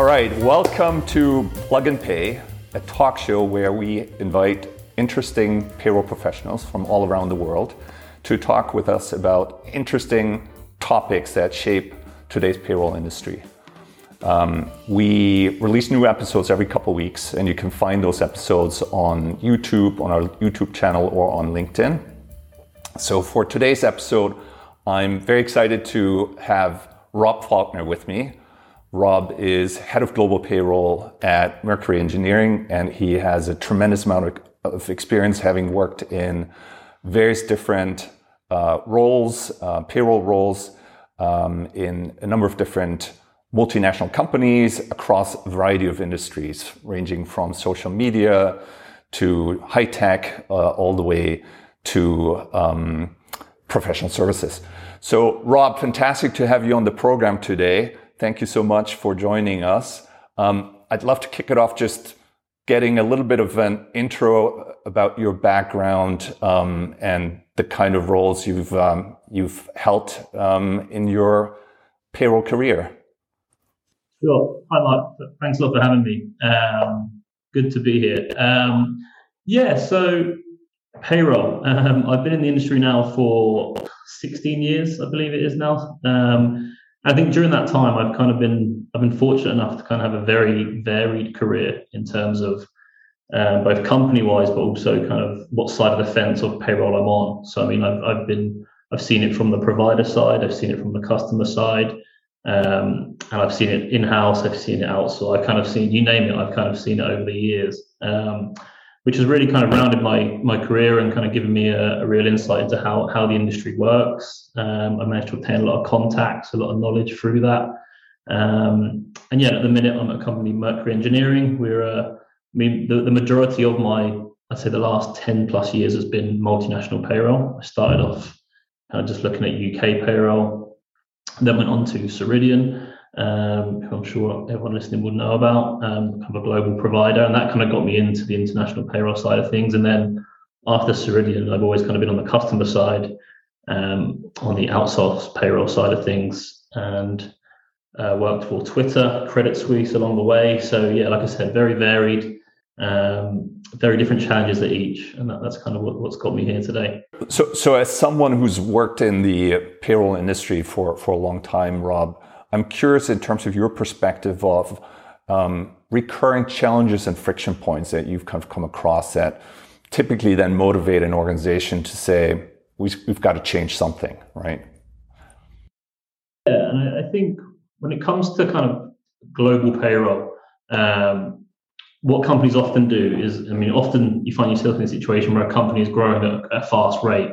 All right, welcome to Plug and Pay, a talk show where we invite interesting payroll professionals from all around the world to talk with us about interesting topics that shape today's payroll industry. We release new episodes every couple weeks, and you can find those episodes on YouTube, on our YouTube channel, or on LinkedIn. So for today's episode, I'm very excited to have Rob Falkner with me. Rob is head of global payroll at Mercury Engineering, and he has a tremendous amount of experience, having worked in various different roles, payroll roles, in a number of different multinational companies across a variety of industries, ranging from social media to high tech, all the way to professional services. So Rob, fantastic to have you on the program today. Thank you so much for joining us. I'd love to kick it off just getting a little bit of an intro about your background and the kind of roles you've held in your payroll career. Sure. Hi, Mark. Thanks a lot for having me. Good to be here. So payroll. I've been in the industry now for 16 years, I believe it is now. I think during that time, I've kind of been fortunate enough to kind of have a very varied career in terms of both company-wise, but also kind of what side of the fence of payroll I'm on. So I mean, I've seen it from the provider side, I've seen it from the customer side, and I've seen it in-house, I've seen it outsourced. I've kind of seen, you name it, I've kind of seen it over the years, which has really kind of rounded my career and kind of given me a real insight into how the industry works. I managed to obtain a lot of contacts, a lot of knowledge through that. And yeah, at the minute I'm at a company, Mercury Engineering. The majority of my, I'd say the last 10 plus years has been multinational payroll. I started off kind of just looking at UK payroll, then went on to Ceridian, who I'm sure everyone listening will know about, kind of a global provider, and that kind of got me into the international payroll side of things. And then after Ceridian, I've always kind of been on the customer side, on the outsourced payroll side of things, and worked for Twitter, Credit Suisse along the way. So yeah, like I said, very varied, very different challenges at each, and that's kind of what's got me here today. So as someone who's worked in the payroll industry for a long time, Rob, I'm curious in terms of your perspective of recurring challenges and friction points that you've kind of come across that typically then motivate an organization to say, we've got to change something, right? Yeah, and I think when it comes to kind of global payroll, what companies often do is, often you find yourself in a situation where a company is growing at a fast rate,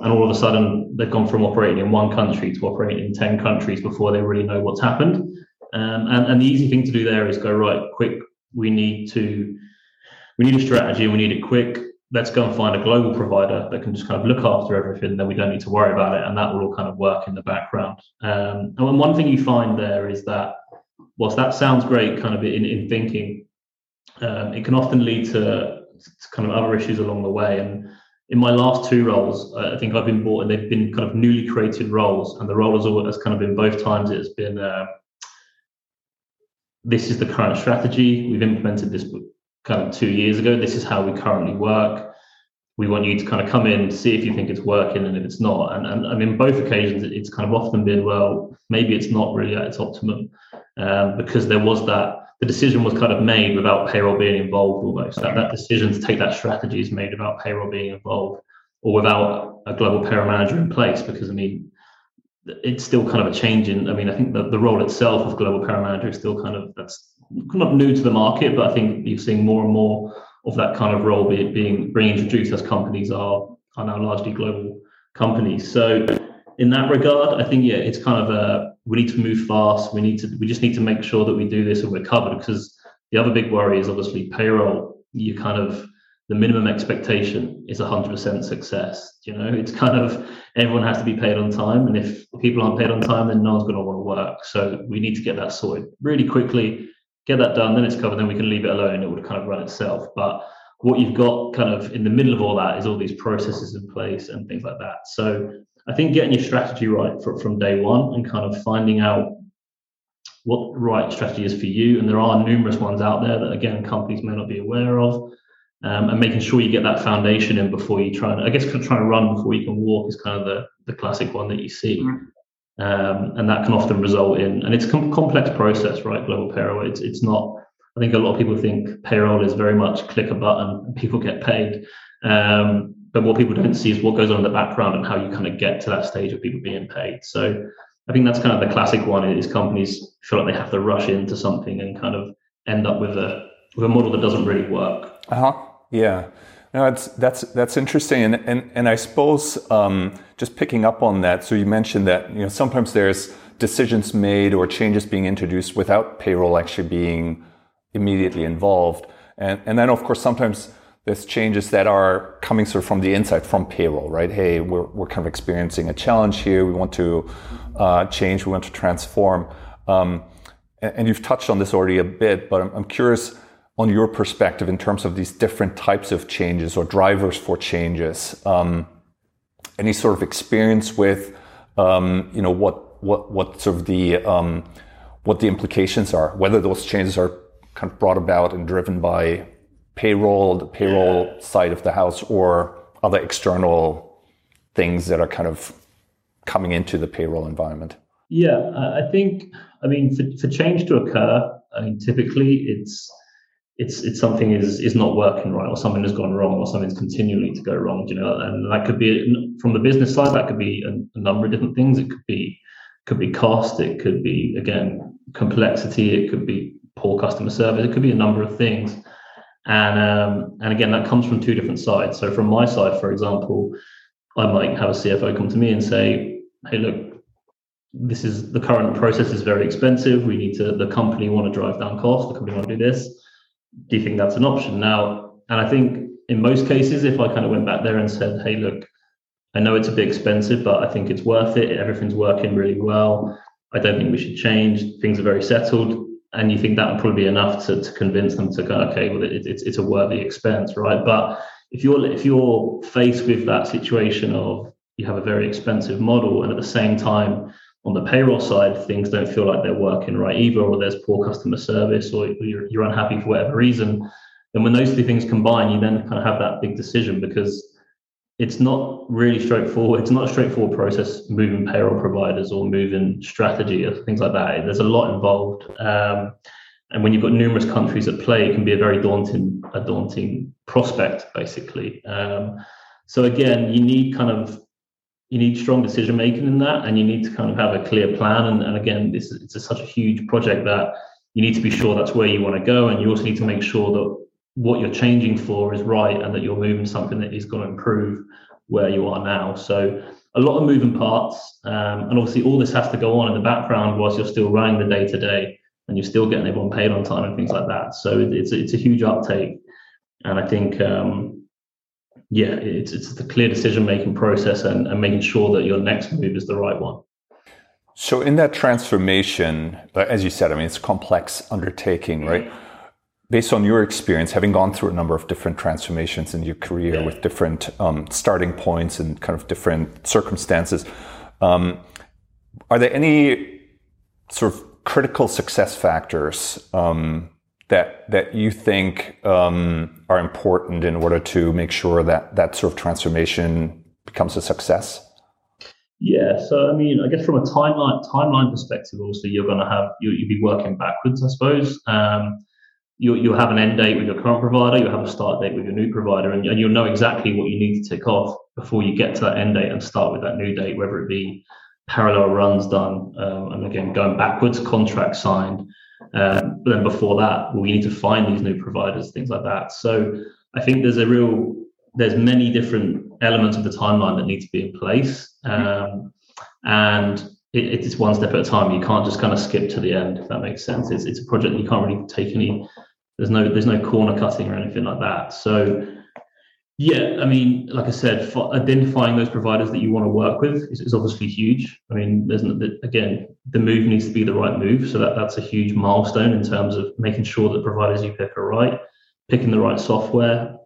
and all of a sudden they've gone from operating in one country to operating in 10 countries before they really know what's happened. And the easy thing to do there is go, right, quick, we need a strategy and we need it quick. Let's go and find a global provider that can just kind of look after everything, then we don't need to worry about it. And that will all kind of work in the background. And one thing you find there is that whilst that sounds great kind of in thinking, it can often lead to kind of other issues along the way. And in my last two roles, I think I've been brought in, they've been kind of newly created roles, and the role has kind of been both times. It has been, this is the current strategy. We've implemented this kind of 2 years ago. This is how we currently work. We want you to kind of come in, see if you think it's working, and if it's not. And I mean, both occasions, it's kind of often been, well, maybe it's not really at its optimum, because there was that. The decision was kind of made without payroll being involved almost. That decision to take that strategy is made without payroll being involved, or without a global payroll manager in place, because, I mean, it's still kind of a change in, I mean, I think the role itself of global payroll manager is still kind of, that's not new to the market, but I think you're seeing more and more of that kind of role being introduced as companies are now largely global companies. So in that regard, I think, yeah, it's kind of we need to move fast. We just need to make sure that we do this and we're covered, because the other big worry is obviously payroll. You kind of, the minimum expectation is 100% success. You know, it's kind of, everyone has to be paid on time. And if people aren't paid on time, then no one's going to want to work. So we need to get that sorted really quickly, get that done, then it's covered, then we can leave it alone. It would kind of run itself. But what you've got kind of in the middle of all that is all these processes in place and things like that. So I think getting your strategy right from day one and kind of finding out what the right strategy is for you. And there are numerous ones out there that, again, companies may not be aware of. And making sure you get that foundation in before you try and, I guess, trying to run before you can walk is kind of the classic one that you see. And that can often result in, and it's a complex process, right? Global payroll. It's not, I think a lot of people think payroll is very much click a button and people get paid. But what people don't see is what goes on in the background and how you kind of get to that stage of people being paid. So I think that's kind of the classic one is companies feel like they have to rush into something and kind of end up with a model that doesn't really work. Yeah. No, that's interesting. And I suppose just picking up on that, so you mentioned that, you know, sometimes there's decisions made or changes being introduced without payroll actually being immediately involved. And then, of course, sometimes there's changes that are coming sort of from the inside, from payroll, right? Hey, we're kind of experiencing a challenge here. We want to change. We want to transform. And you've touched on this already a bit, but I'm curious on your perspective in terms of these different types of changes or drivers for changes, any sort of experience with, you know, what sort of the, what the implications are, whether those changes are kind of brought about and driven by payroll, the payroll side of the house, or other external things that are kind of coming into the payroll environment. Yeah, I think, I mean, for change to occur, I mean, typically it's something is not working right, or something has gone wrong, or something's continuing to go wrong, you know, and that could be from the business side, that could be a number of different things. It could be cost, it could be, again, complexity, it could be poor customer service, it could be a number of things. And again, that comes from two different sides. So from my side, for example, I might have a CFO come to me and say, hey, look, this is the current process is very expensive. We need to, the company want to drive down costs, the company want to do this. Do you think that's an option now? And I think in most cases, if I kind of went back there and said, hey, look, I know it's a bit expensive, but I think it's worth it. Everything's working really well. I don't think we should change. Things are very settled. And you think that would probably be enough to convince them to go, okay, well, it's a worthy expense, right? But if you're faced with that situation of you have a very expensive model, and at the same time, on the payroll side, things don't feel like they're working right either, or there's poor customer service, or you're unhappy for whatever reason, then when those two things combine, you then kind of have that big decision, because it's not really straightforward. It's not a straightforward process moving payroll providers or moving strategy or things like that. There's a lot involved. And when you've got numerous countries at play, it can be a very daunting prospect, basically. So again, you need strong decision making in that, and you need to kind of have a clear plan. And again, it's such a huge project that you need to be sure that's where you want to go. And you also need to make sure that what you're changing for is right, and that you're moving something that is going to improve where you are now. So a lot of moving parts, and obviously all this has to go on in the background whilst you're still running the day-to-day, and you're still getting everyone paid on time and things like that. So it's a huge uptake, and I think it's the clear decision-making process and making sure that your next move is the right one. So in that transformation, as you said, I mean, it's a complex undertaking, right? Based on your experience, having gone through a number of different transformations in your career with different starting points and kind of different circumstances, are there any sort of critical success factors that you think are important in order to make sure that that sort of transformation becomes a success? Yeah, so I mean, I guess from a timeline perspective, also you're going to have you'll be working backwards, I suppose. You'll have an end date with your current provider, you'll have a start date with your new provider, and you'll know exactly what you need to tick off before you get to that end date and start with that new date, whether it be parallel runs done, and again, going backwards, contract signed. But then before that, we need to find these new providers, things like that. So I think there's many different elements of the timeline that need to be in place. And it's one step at a time. You can't just kind of skip to the end, if that makes sense. It's a project you can't really take any. There's no corner cutting or anything like that. So, yeah, I mean, like I said, identifying those providers that you want to work with is obviously huge. I mean, again, the move needs to be the right move. So that's a huge milestone in terms of making sure that providers you pick are right, picking the right software.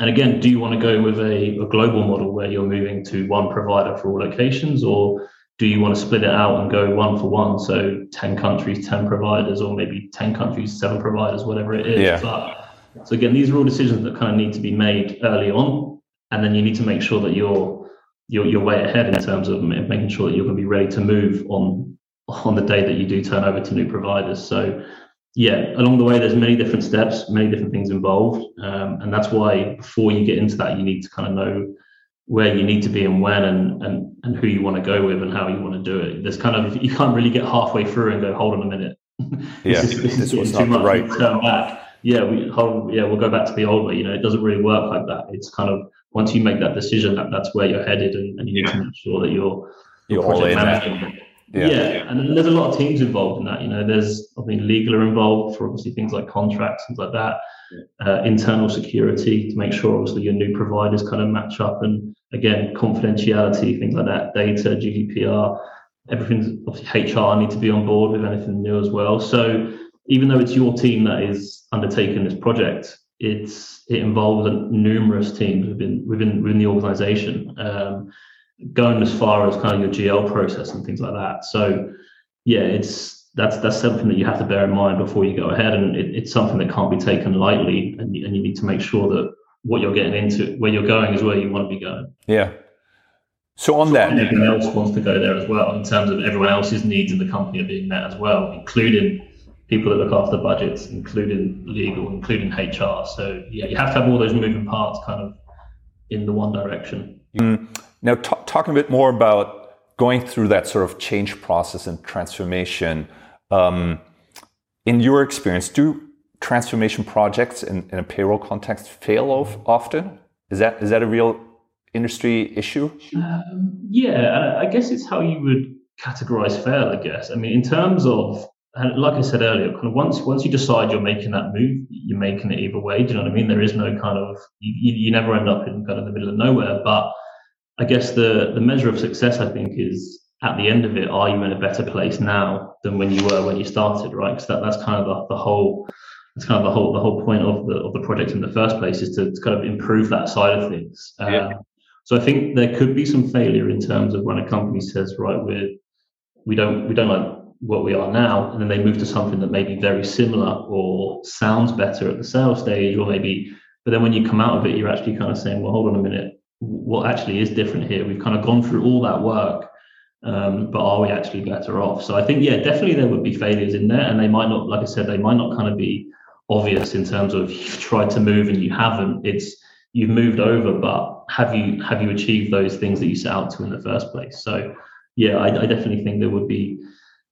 And again, do you want to go with a global model where you're moving to one provider for all locations, or do you want to split it out and go one for one? So 10 countries, 10 providers, or maybe 10 countries, 7 providers, whatever it is. Yeah. But, so again, these are all decisions that kind of need to be made early on. And then you need to make sure that you're way ahead in terms of making sure that you're going to be ready to move on the day that you do turn over to new providers. So yeah, along the way, there's many different steps, many different things involved. And that's why before you get into that, you need to kind of know where you need to be and when and who you want to go with and how you want to do it. There's kind of, you can't really get halfway through and go, hold on a minute. Yeah, this was not the right. Turn back. Yeah, we'll go back to the old way. You know, it doesn't really work like that. It's kind of, once you make that decision, that's where you're headed, and you need to make sure that you're all in managing. Yeah, and there's a lot of teams involved in that. You know, there's, I mean, legal are involved for obviously things like contracts, things like that. Internal security to make sure obviously your new providers kind of match up, and again, confidentiality, things like that, data, GDPR, everything's obviously HR need to be on board with anything new as well. So even though it's your team that is undertaking this project, it involves numerous teams within the organization, going as far as kind of your GL process and things like that. So yeah, that's something that you have to bear in mind before you go ahead, and it's something that can't be taken lightly, and you need to make sure that what you're getting into, where you're going, is where you want to be going. Yeah. So on that, everyone else wants to go there as well, in terms of everyone else's needs in the company are being met as well, including people that look after budgets, including legal, including HR. So yeah, you have to have all those moving parts kind of in the one direction. Now, talking a bit more about going through that sort of change process and transformation. In your experience, do transformation projects in a payroll context fail often? Is that a real industry issue? Yeah, I guess it's how you would categorize fail, I guess. I mean, in terms of, and like I said earlier, kind of once you decide you're making that move, you're making it either way. Do you know what I mean? There is no kind of, you never end up in kind of the middle of nowhere. But I guess the measure of success, I think, is at the end of it, are you in a better place now than when you were when you started, right? Because that's kind of the whole point of the project in the first place, is to kind of improve that side of things. Yeah. So I think there could be some failure in terms of when a company says, right, we don't like what we are now, and then they move to something that may be very similar or sounds better at the sales stage, or maybe, but then when you come out of it, you're actually kind of saying, well, hold on a minute, what actually is different here? We've kind of gone through all that work. But are we actually better off? So I think, yeah, definitely there would be failures in there, and they might not, like I said, they might not kind of be obvious in terms of you've tried to move and you haven't. It's you've moved over, but have you achieved those things that you set out to in the first place? So yeah, I definitely think there would be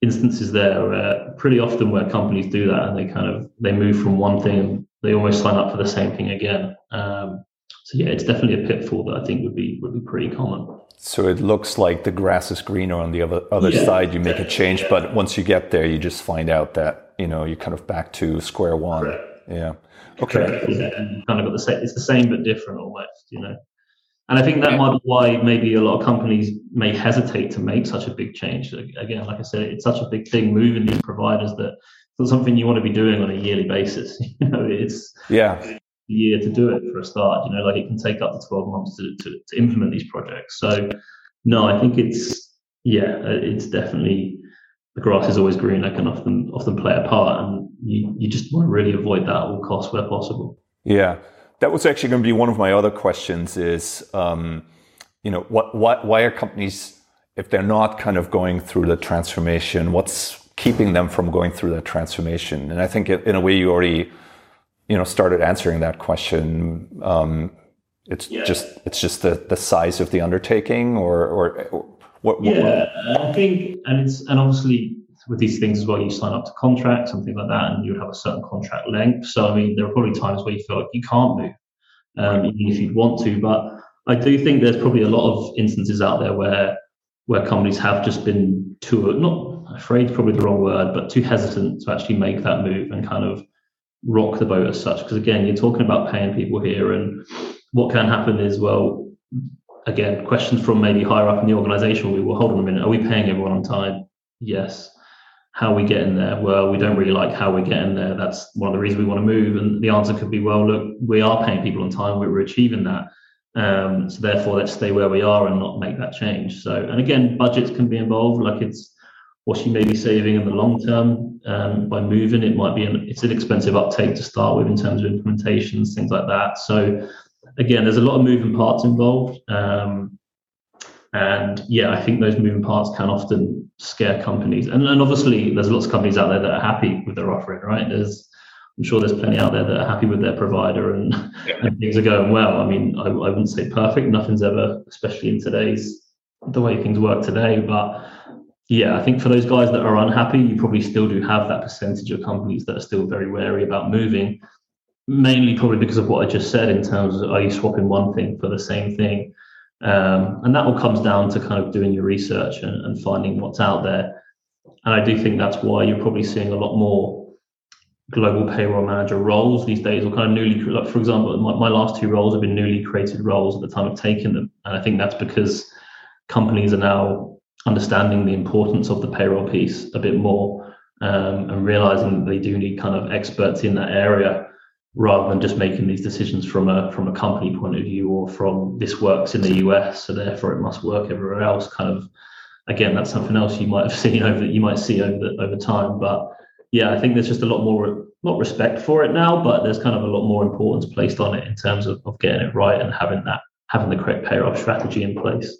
instances there pretty often where companies do that, and they move from one thing, they almost sign up for the same thing again. So yeah, it's definitely a pitfall that I think would be pretty common. So it looks like the grass is greener on the other side. You make a change, but once you get there, you just find out that, you know, you're kind of back to square one. Correct. Yeah. Okay. Correct. Yeah. And kind of got the same. It's the same but different almost, you know. And I think that might be why maybe a lot of companies may hesitate to make such a big change. Again, like I said, it's such a big thing moving these providers that it's not something you want to be doing on a yearly basis. You know, it's year to do it for a start, you know, like it can take up to 12 months to implement these projects. So no, I think it's definitely, the grass is always green. I can often play a part, and you just want to really avoid that at all costs where possible. Yeah, that was actually going to be one of my other questions is, you know, why are companies, if they're not kind of going through the transformation, what's keeping them from going through that transformation? And I think in a way you already, you know, started answering that question. It's just the size of the undertaking, or what? Yeah, I think, and obviously with these things as well, you sign up to contracts and things like that, and you would have a certain contract length. So I mean, there are probably times where you feel like you can't move, even if you'd want to. But I do think there's probably a lot of instances out there where companies have just been too, not afraid, probably the wrong word, but too hesitant to actually make that move and kind of rock the boat as such, because again, you're talking about paying people here, and what can happen is, well, again, questions from maybe higher up in the organization will be, well, hold on a minute, are we paying everyone on time? Yes. How are we getting there? Well, we don't really like how we're getting there. That's one of the reasons we want to move. And the answer could be, well, look, we are paying people on time, we're achieving that. So therefore, let's stay where we are and not make that change. So, and again, budgets can be involved. Like, it's what you may be saving in the long term by moving. It might be it's an expensive uptake to start with in terms of implementations, things like that. So again, there's a lot of moving parts involved. And yeah, I think those moving parts can often scare companies. And obviously, there's lots of companies out there that are happy with their offering, right? I'm sure there's plenty out there that are happy with their provider and things are going well. I mean, I wouldn't say perfect. Nothing's ever, especially in the way things work today. But yeah, I think for those guys that are unhappy, you probably still do have that percentage of companies that are still very wary about moving, mainly probably because of what I just said in terms of, are you swapping one thing for the same thing? And that all comes down to kind of doing your research and finding what's out there. And I do think that's why you're probably seeing a lot more global payroll manager roles these days, or kind of newly, like, for example, my last two roles have been newly created roles at the time of taking them. And I think that's because companies are now understanding the importance of the payroll piece a bit more, and realizing that they do need kind of experts in that area, rather than just making these decisions from a company point of view, or from this works in the US, so therefore it must work everywhere else. Kind of, again, that's something else you might have seen over time. But yeah, I think there's just a lot more, not respect for it now, but there's kind of a lot more importance placed on it in terms of getting it right and having the correct payroll strategy in place.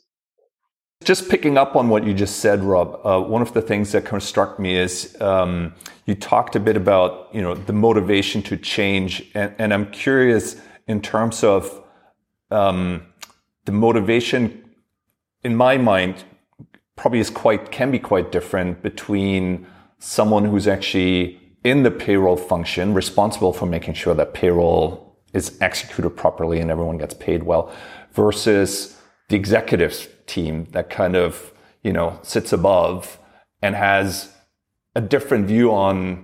Just picking up on what you just said, Rob, one of the things that kind of struck me is you talked a bit about, the motivation to change. And I'm curious in terms of the motivation, in my mind, probably can be quite different between someone who's actually in the payroll function, responsible for making sure that payroll is executed properly and everyone gets paid well, versus the executives team that kind of, sits above and has a different view on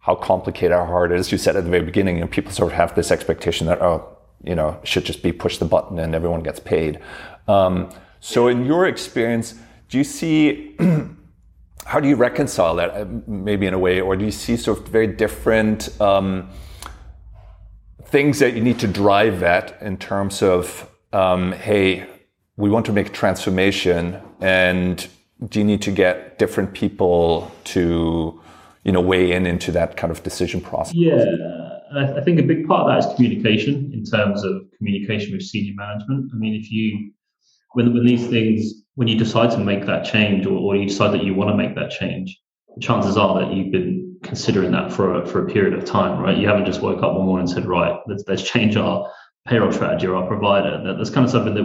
how complicated, how hard it is. You said at the very beginning, people sort of have this expectation that, should just be push the button and everyone gets paid. So in your experience, how do you reconcile that maybe in a way, or do you see sort of very different things that you need to drive at in terms of, hey, we want to make a transformation, and do you need to get different people to, weigh into that kind of decision process? Yeah, I think a big part of that is communication, in terms of communication with senior management. I mean, when you decide to make that change, or you decide that you want to make that change, the chances are that you've been considering that for a period of time, right? You haven't just woke up one morning and said, right, let's change our payroll strategy or our provider. That's kind of something that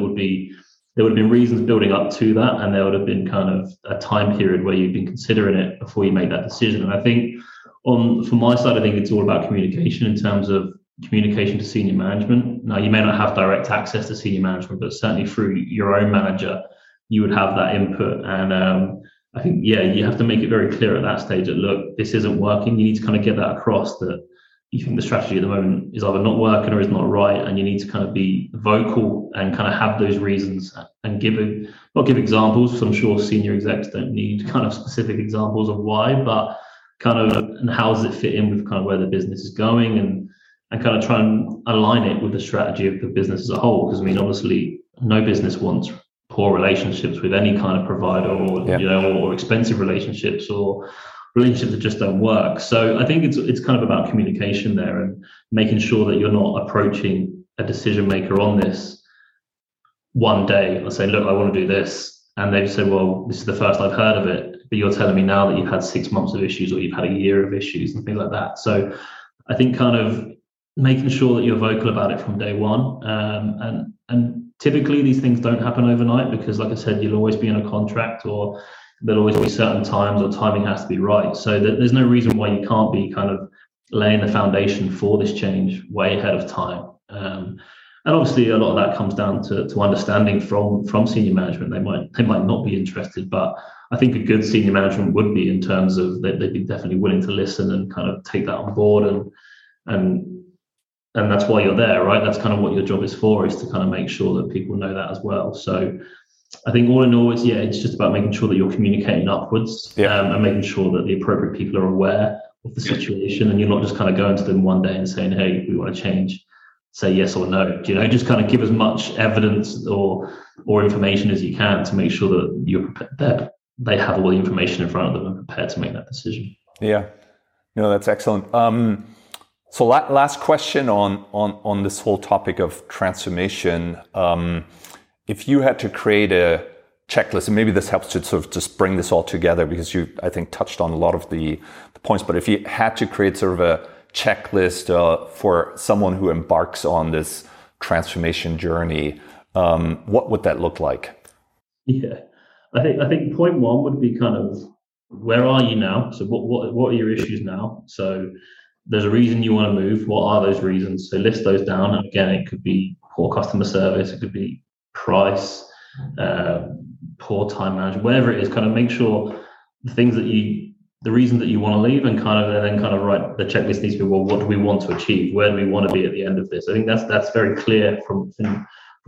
there would have been reasons building up to that, and there would have been kind of a time period where you've been considering it before you make that decision. And I think from my side, I think it's all about communication, in terms of communication to senior management. Now, you may not have direct access to senior management, but certainly through your own manager, you would have that input. And I think, yeah, you have to make it very clear at that stage that, look, this isn't working. You need to kind of get that across, that you think the strategy at the moment is either not working or is not right, and you need to kind of be vocal and kind of have those reasons, and give examples. So I'm sure senior execs don't need kind of specific examples of why, but kind of, and how does it fit in with kind of where the business is going, and kind of try and align it with the strategy of the business as a whole. Because I mean, obviously, no business wants poor relationships with any kind of provider, or or expensive relationships, or relationships that just don't work. So I think it's kind of about communication there, and making sure that you're not approaching a decision maker on this one day and say, look, I want to do this, and they say, well, this is the first I've heard of it, but you're telling me now that you've had 6 months of issues, or you've had a year of issues, and things like that. So I think kind of making sure that you're vocal about it from day one, and typically these things don't happen overnight, because, like I said, you'll always be in a contract, or there'll always be certain times, or timing has to be right. So there's no reason why you can't be kind of laying the foundation for this change way ahead of time. And obviously, a lot of that comes down to understanding from senior management. They might not be interested, but I think a good senior management would be, in terms of that they'd be definitely willing to listen and kind of take that on board, and that's why you're there, right? That's kind of what your job is for, is to kind of make sure that people know that as well. So I think all in all, it's just about making sure that you're communicating upwards, and making sure that the appropriate people are aware of the situation, and you're not just kind of going to them one day and saying, hey, we want to change. say yes or no. You know, just kind of give as much evidence or information as you can to make sure that you're prepared. They have all the information in front of them and prepared to make that decision. Yeah, no, that's excellent. So last question on this whole topic of transformation. If you had to create a checklist, and maybe this helps to sort of just bring this all together, because you, I think, touched on a lot of the points, but if you had to create sort of a checklist for someone who embarks on this transformation journey, what would that look like? Yeah, I think point one would be kind of, where are you now? So what are your issues now? So there's a reason you want to move. What are those reasons? So list those down. And again, it could be poor customer service, it could be price, poor time management, whatever it is. Kind of make sure the reason that you want to leave, and then write the checklist needs to be, well, what do we want to achieve? Where do we want to be at the end of this? I think that's very clear from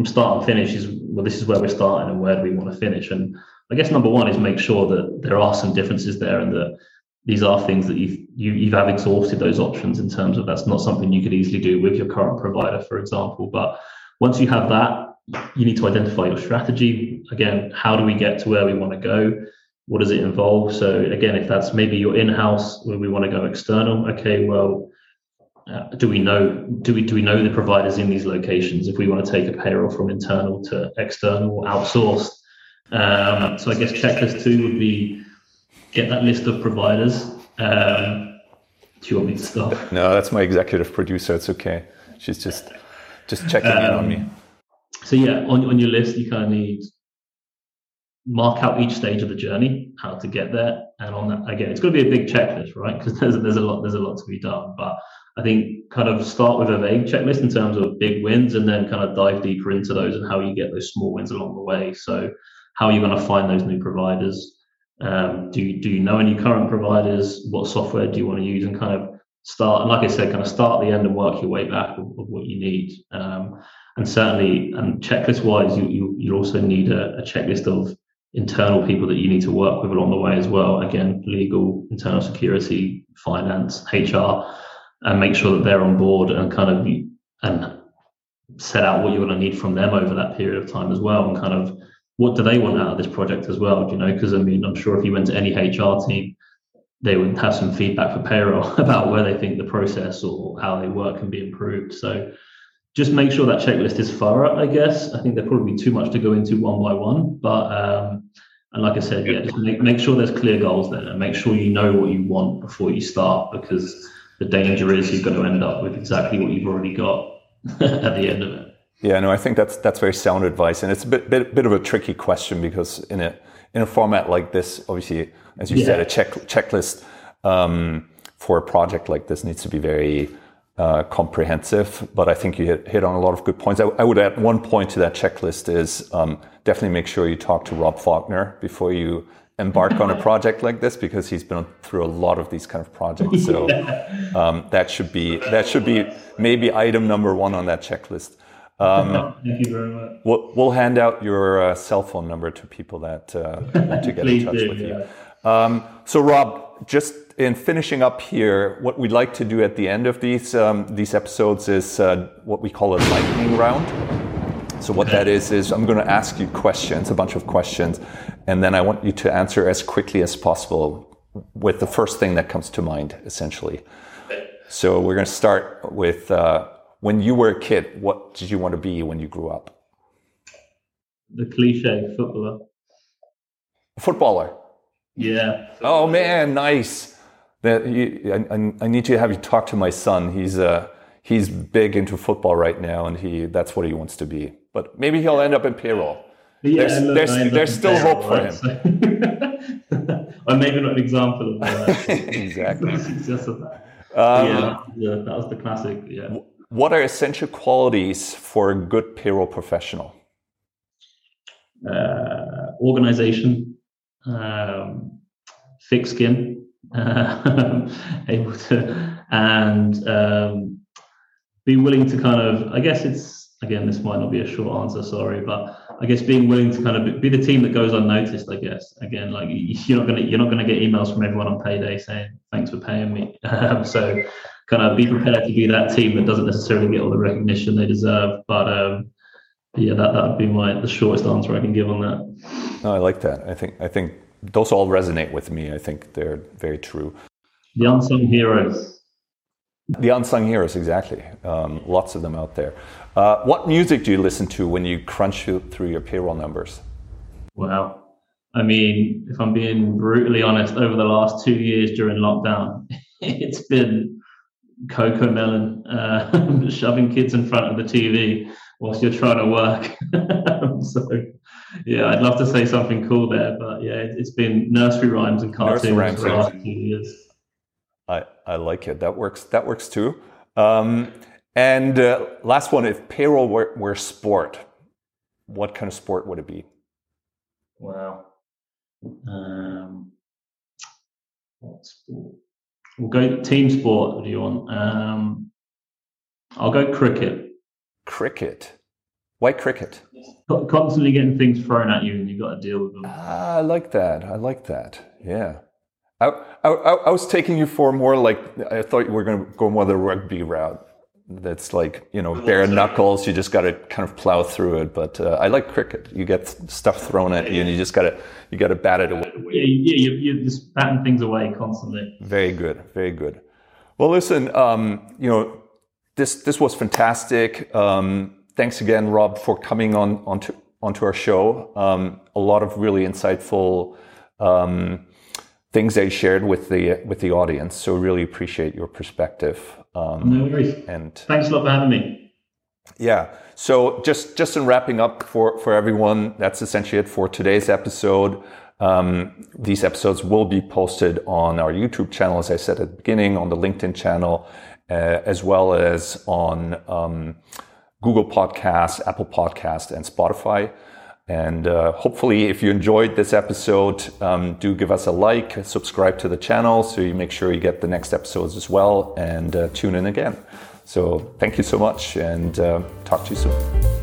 start and finish is, well, this is where we're starting and where do we want to finish? And I guess number one is make sure that there are some differences there, and that these are things that you have exhausted those options in terms of, that's not something you could easily do with your current provider, for example. But once you have that, you need to identify your strategy. Again, how do we get to where we want to go? What does it involve? So again, if that's maybe your in-house, where we want to go external, okay, well, do we know the providers in these locations? If we want to take a payroll from internal to external, outsourced. So I guess checklist two would be, get that list of providers. Do you want me to stop? No, that's my executive producer. It's okay. She's just checking in on me. So yeah, on your list, you kind of need, mark out each stage of the journey, how to get there, and on that, again, it's going to be a big checklist, right? Because there's a lot to be done. But I think kind of start with a vague checklist in terms of big wins, and then kind of dive deeper into those and how you get those small wins along the way. So how are you going to find those new providers? Do you know any current providers? What software do you want to use? And kind of start, and like I said, kind of start the end and work your way back of what you need. And certainly, and checklist wise, you also need a checklist of internal people that you need to work with along the way as well. Again, legal, internal security, finance, HR, and make sure that they're on board and set out what you're going to need from them over that period of time as well. And kind of, what do they want out of this project as well? Do you know? Because I mean, I'm sure if you went to any HR team, they would have some feedback for payroll about where they think the process or how they work can be improved. So just make sure that checklist is thorough, I guess. I think there'd probably be too much to go into one by one, but and like I said, yeah, just make sure there's clear goals there, and make sure you know what you want before you start, because the danger is you're going to end up with exactly what you've already got at the end of it. Yeah, no, I think that's very sound advice, and it's a bit of a tricky question, because in a format like this, obviously, as you said, a checklist for a project like this needs to be very comprehensive, but I think you hit on a lot of good points. I would add one point to that checklist is definitely make sure you talk to Rob Falkner before you embark on a project like this, because he's been through a lot of these kind of projects. So that should be maybe item number one on that checklist. Thank you very much. We'll hand out your cell phone number to people that want to get in touch with you. So Rob, just in finishing up here, what we'd like to do at the end of these episodes is what we call a lightning round. So what that is I'm going to ask you questions, a bunch of questions, and then I want you to answer as quickly as possible with the first thing that comes to mind, essentially. So we're going to start with when you were a kid, what did you want to be when you grew up? The cliche, footballer. Footballer? Yeah. Oh, man, nice. I need to have you talk to my son. He's big into football right now, and that's what he wants to be. But maybe he'll end up in payroll. Yeah, there's still hope for him. So. I'm maybe not an example of that. Exactly. Success of that. That was the classic. Yeah. What are essential qualities for a good payroll professional? Organization, thick skin, able to, and be willing to kind of, I guess it's, again, this might not be a short answer, sorry, but I guess being willing to kind of be the team that goes unnoticed, I guess. Again, like you're not going to get emails from everyone on payday saying, thanks for paying me. So kind of be prepared to be that team that doesn't necessarily get all the recognition they deserve. But yeah, that would be the shortest answer I can give on that. No, I like that. I think those all resonate with me. I think they're very true. The unsung heroes. The unsung heroes, exactly. Lots of them out there. What music do you listen to when you crunch through your payroll numbers? Wow. I mean, if I'm being brutally honest, over the last 2 years during lockdown, it's been Coco Melon, shoving kids in front of the TV whilst you're trying to work. So, yeah, I'd love to say something cool there, but yeah, it's been nursery rhymes and cartoons for the last 2 years. I like it. That works too. And last one, if payroll were sport, what kind of sport would it be? Wow. What sport? We'll go team sport. What do you want? I'll go cricket. Cricket? Why cricket? Constantly getting things thrown at you and you've got to deal with them. Ah, I like that. Yeah. I was taking you for more like, I thought you were going to go more the rugby route. That's like, bare knuckles. You just got to kind of plow through it. But I like cricket. You get stuff thrown at you, and you just got to bat it away. Yeah, you're just batting things away constantly. Very good, very good. Well, listen, this was fantastic. Thanks again, Rob, for coming onto our show. A lot of really insightful things they shared with the audience. So really appreciate your perspective. No worries. And thanks a lot for having me. Yeah. So just in wrapping up for everyone, that's essentially it for today's episode. These episodes will be posted on our YouTube channel, as I said at the beginning, on the LinkedIn channel, as well as on Google Podcasts, Apple Podcasts, and Spotify. And hopefully, if you enjoyed this episode, do give us a like, subscribe to the channel so you make sure you get the next episodes as well, and tune in again. So thank you so much, and talk to you soon.